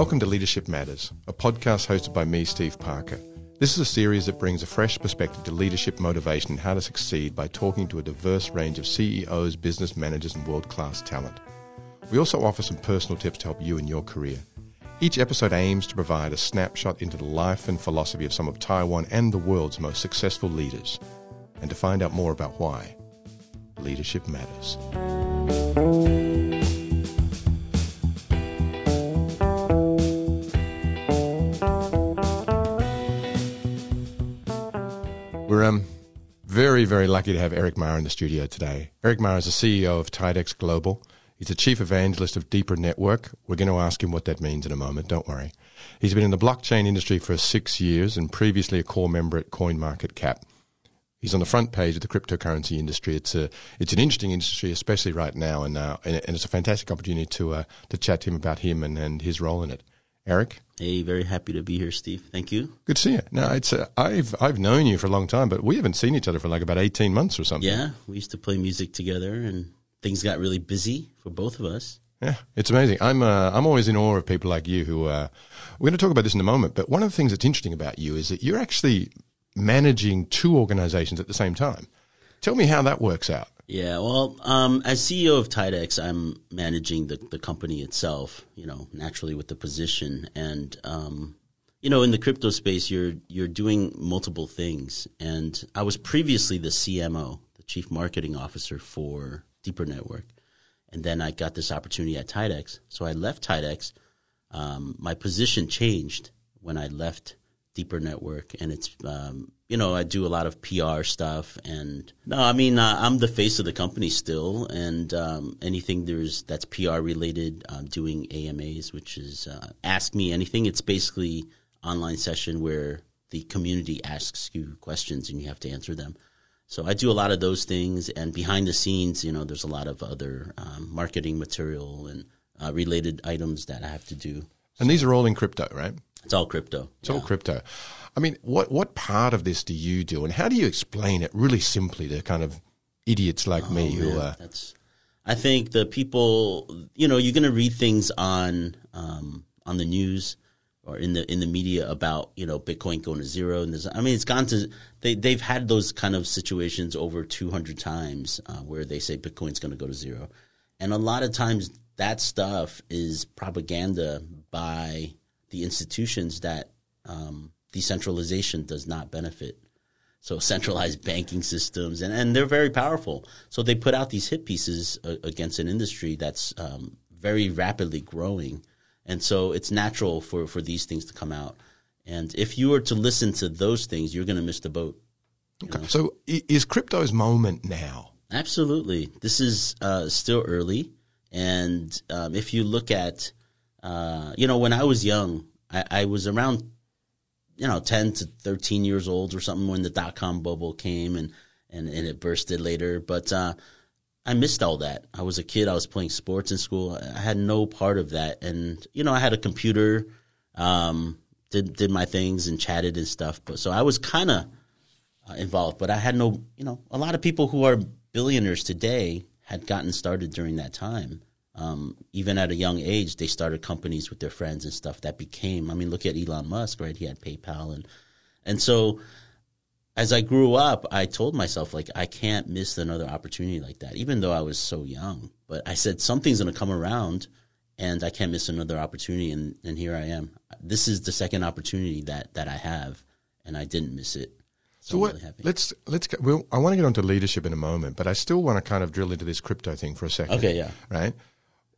Welcome to Leadership Matters, a podcast hosted by me, Steve Parker. This is a series that brings a fresh perspective to leadership motivation and how to succeed by talking to a diverse range of CEOs, business managers, and world-class talent. We also offer some personal tips to help you in your career. Each episode aims to provide a snapshot into the life and philosophy of some of Taiwan and the world's most successful leaders. And to find out more about why, Leadership Matters. We're very, very lucky to have Eric Ma in the studio today. Eric Ma is the CEO of Tidex Global. He's the chief evangelist of Deeper Network. We're going to ask him what that means in a moment, don't worry. He's been in the blockchain industry for 6 years and previously a core member at CoinMarketCap. He's on the front page of the cryptocurrency industry. It's an interesting industry, especially right now, and it's a fantastic opportunity to chat to him about him and his role in it. Eric? Hey, very happy to be here, Steve. Thank you. Good to see you. Now, I've known you for a long time, but we haven't seen each other for like about 18 months or something. Yeah, we used to play music together, and things got really busy for both of us. Yeah, it's amazing. I'm always in awe of people like you who we're going to talk about this in a moment, but one of the things that's interesting about you is that you're actually managing two organizations at the same time. Tell me how that works out. Yeah, well, as CEO of Tidex, I'm managing the company itself, you know, naturally with the position. And, you know, in the crypto space, you're doing multiple things. And I was previously the CMO, the Chief Marketing Officer for Deeper Network. And then I got this opportunity at Tidex. So I left Tidex. My position changed when I left Deeper Network, and it's, you know, I do a lot of PR stuff, and I'm the face of the company still, and anything that's PR related, I'm doing AMAs, which is Ask Me Anything. It's basically online session where the community asks you questions and you have to answer them. So I do a lot of those things, and behind the scenes, you know, there's a lot of other marketing material and related items that I have to do. And so, these are all in crypto, right? It's all crypto. It's all crypto. I mean, what part of this do you do, and how do you explain it really simply to kind of idiots like me who are? I think the people, you know, you're going to read things on the news or in the media about, you know, Bitcoin going to zero, and it's gone to they've had those kind of situations over 200 times where they say Bitcoin's going to go to zero, and a lot of times that stuff is propaganda by the institutions that decentralization does not benefit. So centralized banking systems, and they're very powerful. So they put out these hit pieces against an industry that's very rapidly growing. And so it's natural for these things to come out. And if you were to listen to those things, you're going to miss the boat. Okay. So is crypto's moment now? Absolutely. This is still early. And if you look at you know, when I was young, I was around, you know, 10 to 13 years old or something when the dot-com bubble came and it bursted later. But I missed all that. I was a kid. I was playing sports in school. I had no part of that. And, you know, I had a computer, did my things and chatted and stuff. But so I was kind of involved. But I had no, you know, a lot of people who are billionaires today had gotten started during that time. Even at a young age, they started companies with their friends and stuff that became, I mean, look at Elon Musk, right? He had PayPal. And so as I grew up, I told myself, like, I can't miss another opportunity like that, even though I was so young. But I said, something's going to come around and I can't miss another opportunity. And here I am. This is the second opportunity that I have, and I didn't miss it. So what, really let's go, well, I want to get onto leadership in a moment, but I still want to kind of drill into this crypto thing for a second. Okay, yeah. Right?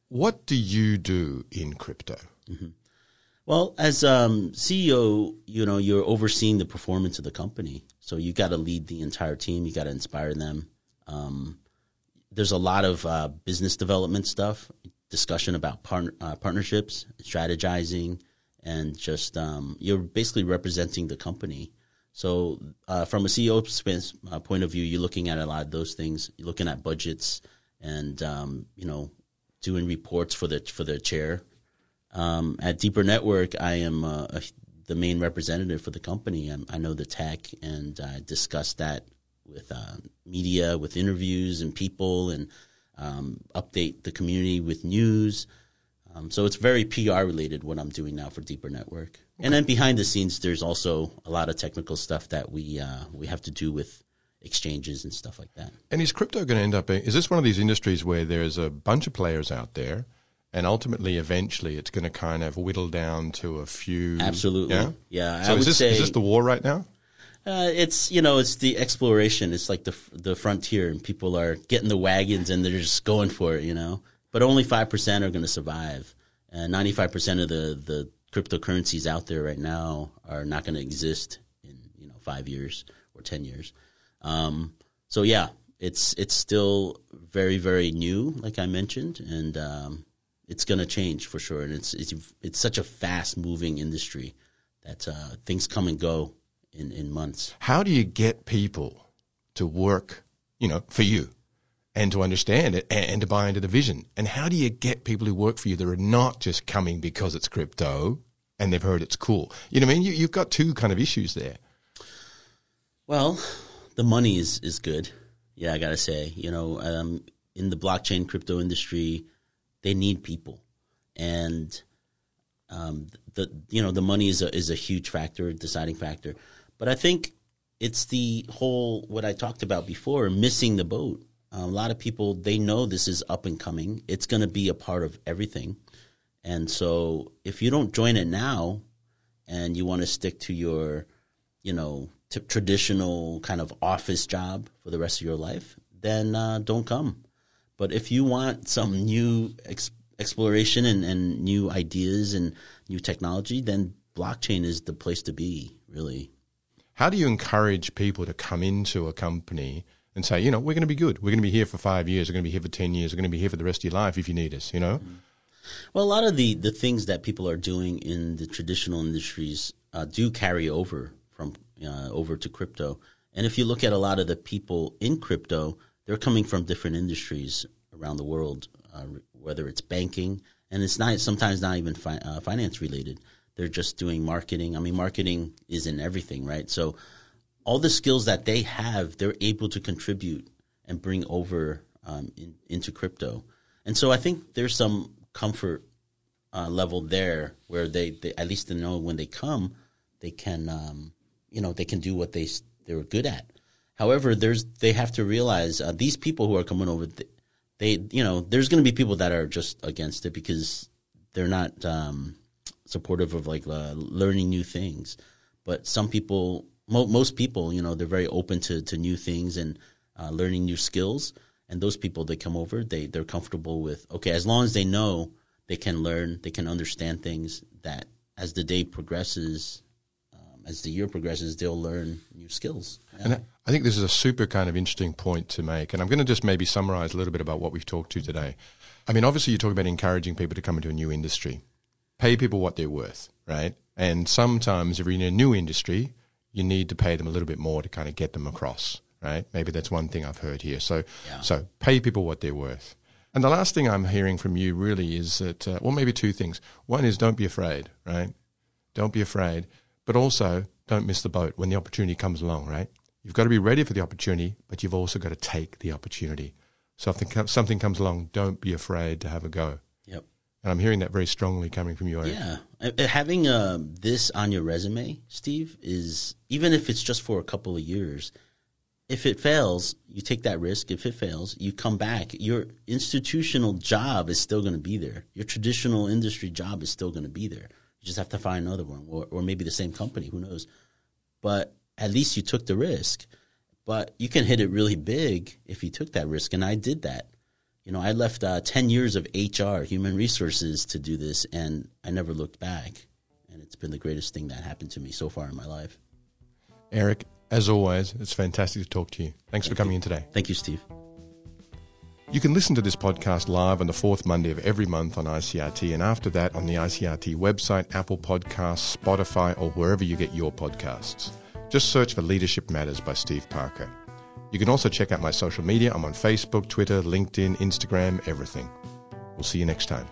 What do you do in crypto? Mm-hmm. Well, as CEO, you know, you're overseeing the performance of the company. So you got to lead the entire team. You got to inspire them. There's a lot of business development stuff, discussion about partnerships, strategizing, and just you're basically representing the company. So from a CEO point of view, you're looking at a lot of those things. You're looking at budgets and, you know, doing reports for the chair. At Deeper Network, I am the main representative for the company. I know the tech, and I discuss that with media, with interviews and people, and update the community with news. So it's very PR related what I'm doing now for Deeper Network. Okay. And then behind the scenes, there's also a lot of technical stuff that we have to do with exchanges and stuff like that. And is crypto going to end up being, is this one of these industries where there's a bunch of players out there and ultimately, eventually, it's going to kind of whittle down to a few? Absolutely. Yeah. So is this the war right now? It's, you know, it's the exploration. It's like the frontier, and people are getting the wagons and they're just going for it, you know. But only 5% are going to survive. 95% of the cryptocurrencies out there right now are not going to exist in, 5 years or 10 years. So yeah, it's still very, very new, like I mentioned, and it's going to change for sure. And it's such a fast moving industry that things come and go in months. How do you get people to work, for you? And to understand it and to buy into the vision. And how do you get people who work for you that are not just coming because it's crypto and they've heard it's cool? You know what I mean? You've got two kind of issues there. Well, the money is good. Yeah, I got to say, in the blockchain crypto industry, they need people. And the money is a huge factor, deciding factor. But I think it's the whole, what I talked about before, missing the boat. A lot of people, they know this is up and coming. It's going to be a part of everything. And so if you don't join it now and you want to stick to your, traditional kind of office job for the rest of your life, then don't come. But if you want some new exploration and new ideas and new technology, then blockchain is the place to be, really. How do you encourage people to come into a company and say, we're going to be good. We're going to be here for 5 years. We're going to be here for 10 years. We're going to be here for the rest of your life if you need us, Well, a lot of the things that people are doing in the traditional industries do carry over from over to crypto. And if you look at a lot of the people in crypto, they're coming from different industries around the world, whether it's banking. And it's not even finance related. They're just doing marketing. I mean, marketing is in everything, right? So all the skills that they have, they're able to contribute and bring over into crypto. And so I think there's some comfort level there where they at least they know when they come, they can they can do what they're good at. However, they have to realize these people who are coming over, they there's going to be people that are just against it because they're not supportive of learning new things. But some people. Most people, they're very open to new things and learning new skills. And those people, they come over, they're comfortable with, okay, as long as they know they can learn, they can understand things that as the day progresses, as the year progresses, they'll learn new skills. Yeah. And I think this is a super kind of interesting point to make. And I'm going to just maybe summarize a little bit about what we've talked to today. I mean, obviously, you're talking about encouraging people to come into a new industry, pay people what they're worth, right? And sometimes if you're in a new industry, you need to pay them a little bit more to kind of get them across, right? Maybe that's one thing I've heard here. So pay people what they're worth. And the last thing I'm hearing from you really is that, maybe two things. One is don't be afraid, right? Don't be afraid, but also don't miss the boat when the opportunity comes along, right? You've got to be ready for the opportunity, but you've also got to take the opportunity. So if something comes along, don't be afraid to have a go. Yep. And I'm hearing that very strongly coming from you, Eric. Yeah. Having this on your resume, Steve, is even if it's just for a couple of years, if it fails, you take that risk. If it fails, you come back. Your institutional job is still going to be there. Your traditional industry job is still going to be there. You just have to find another one or maybe the same company. Who knows? But at least you took the risk. But you can hit it really big if you took that risk, and I did that. I left 10 years of HR, human resources, to do this, and I never looked back. And it's been the greatest thing that happened to me so far in my life. Eric, as always, it's fantastic to talk to you. Thanks for coming in today. Thank you, Steve. You can listen to this podcast live on the fourth Monday of every month on ICRT, and after that on the ICRT website, Apple Podcasts, Spotify, or wherever you get your podcasts. Just search for Leadership Matters by Steve Parker. You can also check out my social media. I'm on Facebook, Twitter, LinkedIn, Instagram, everything. We'll see you next time.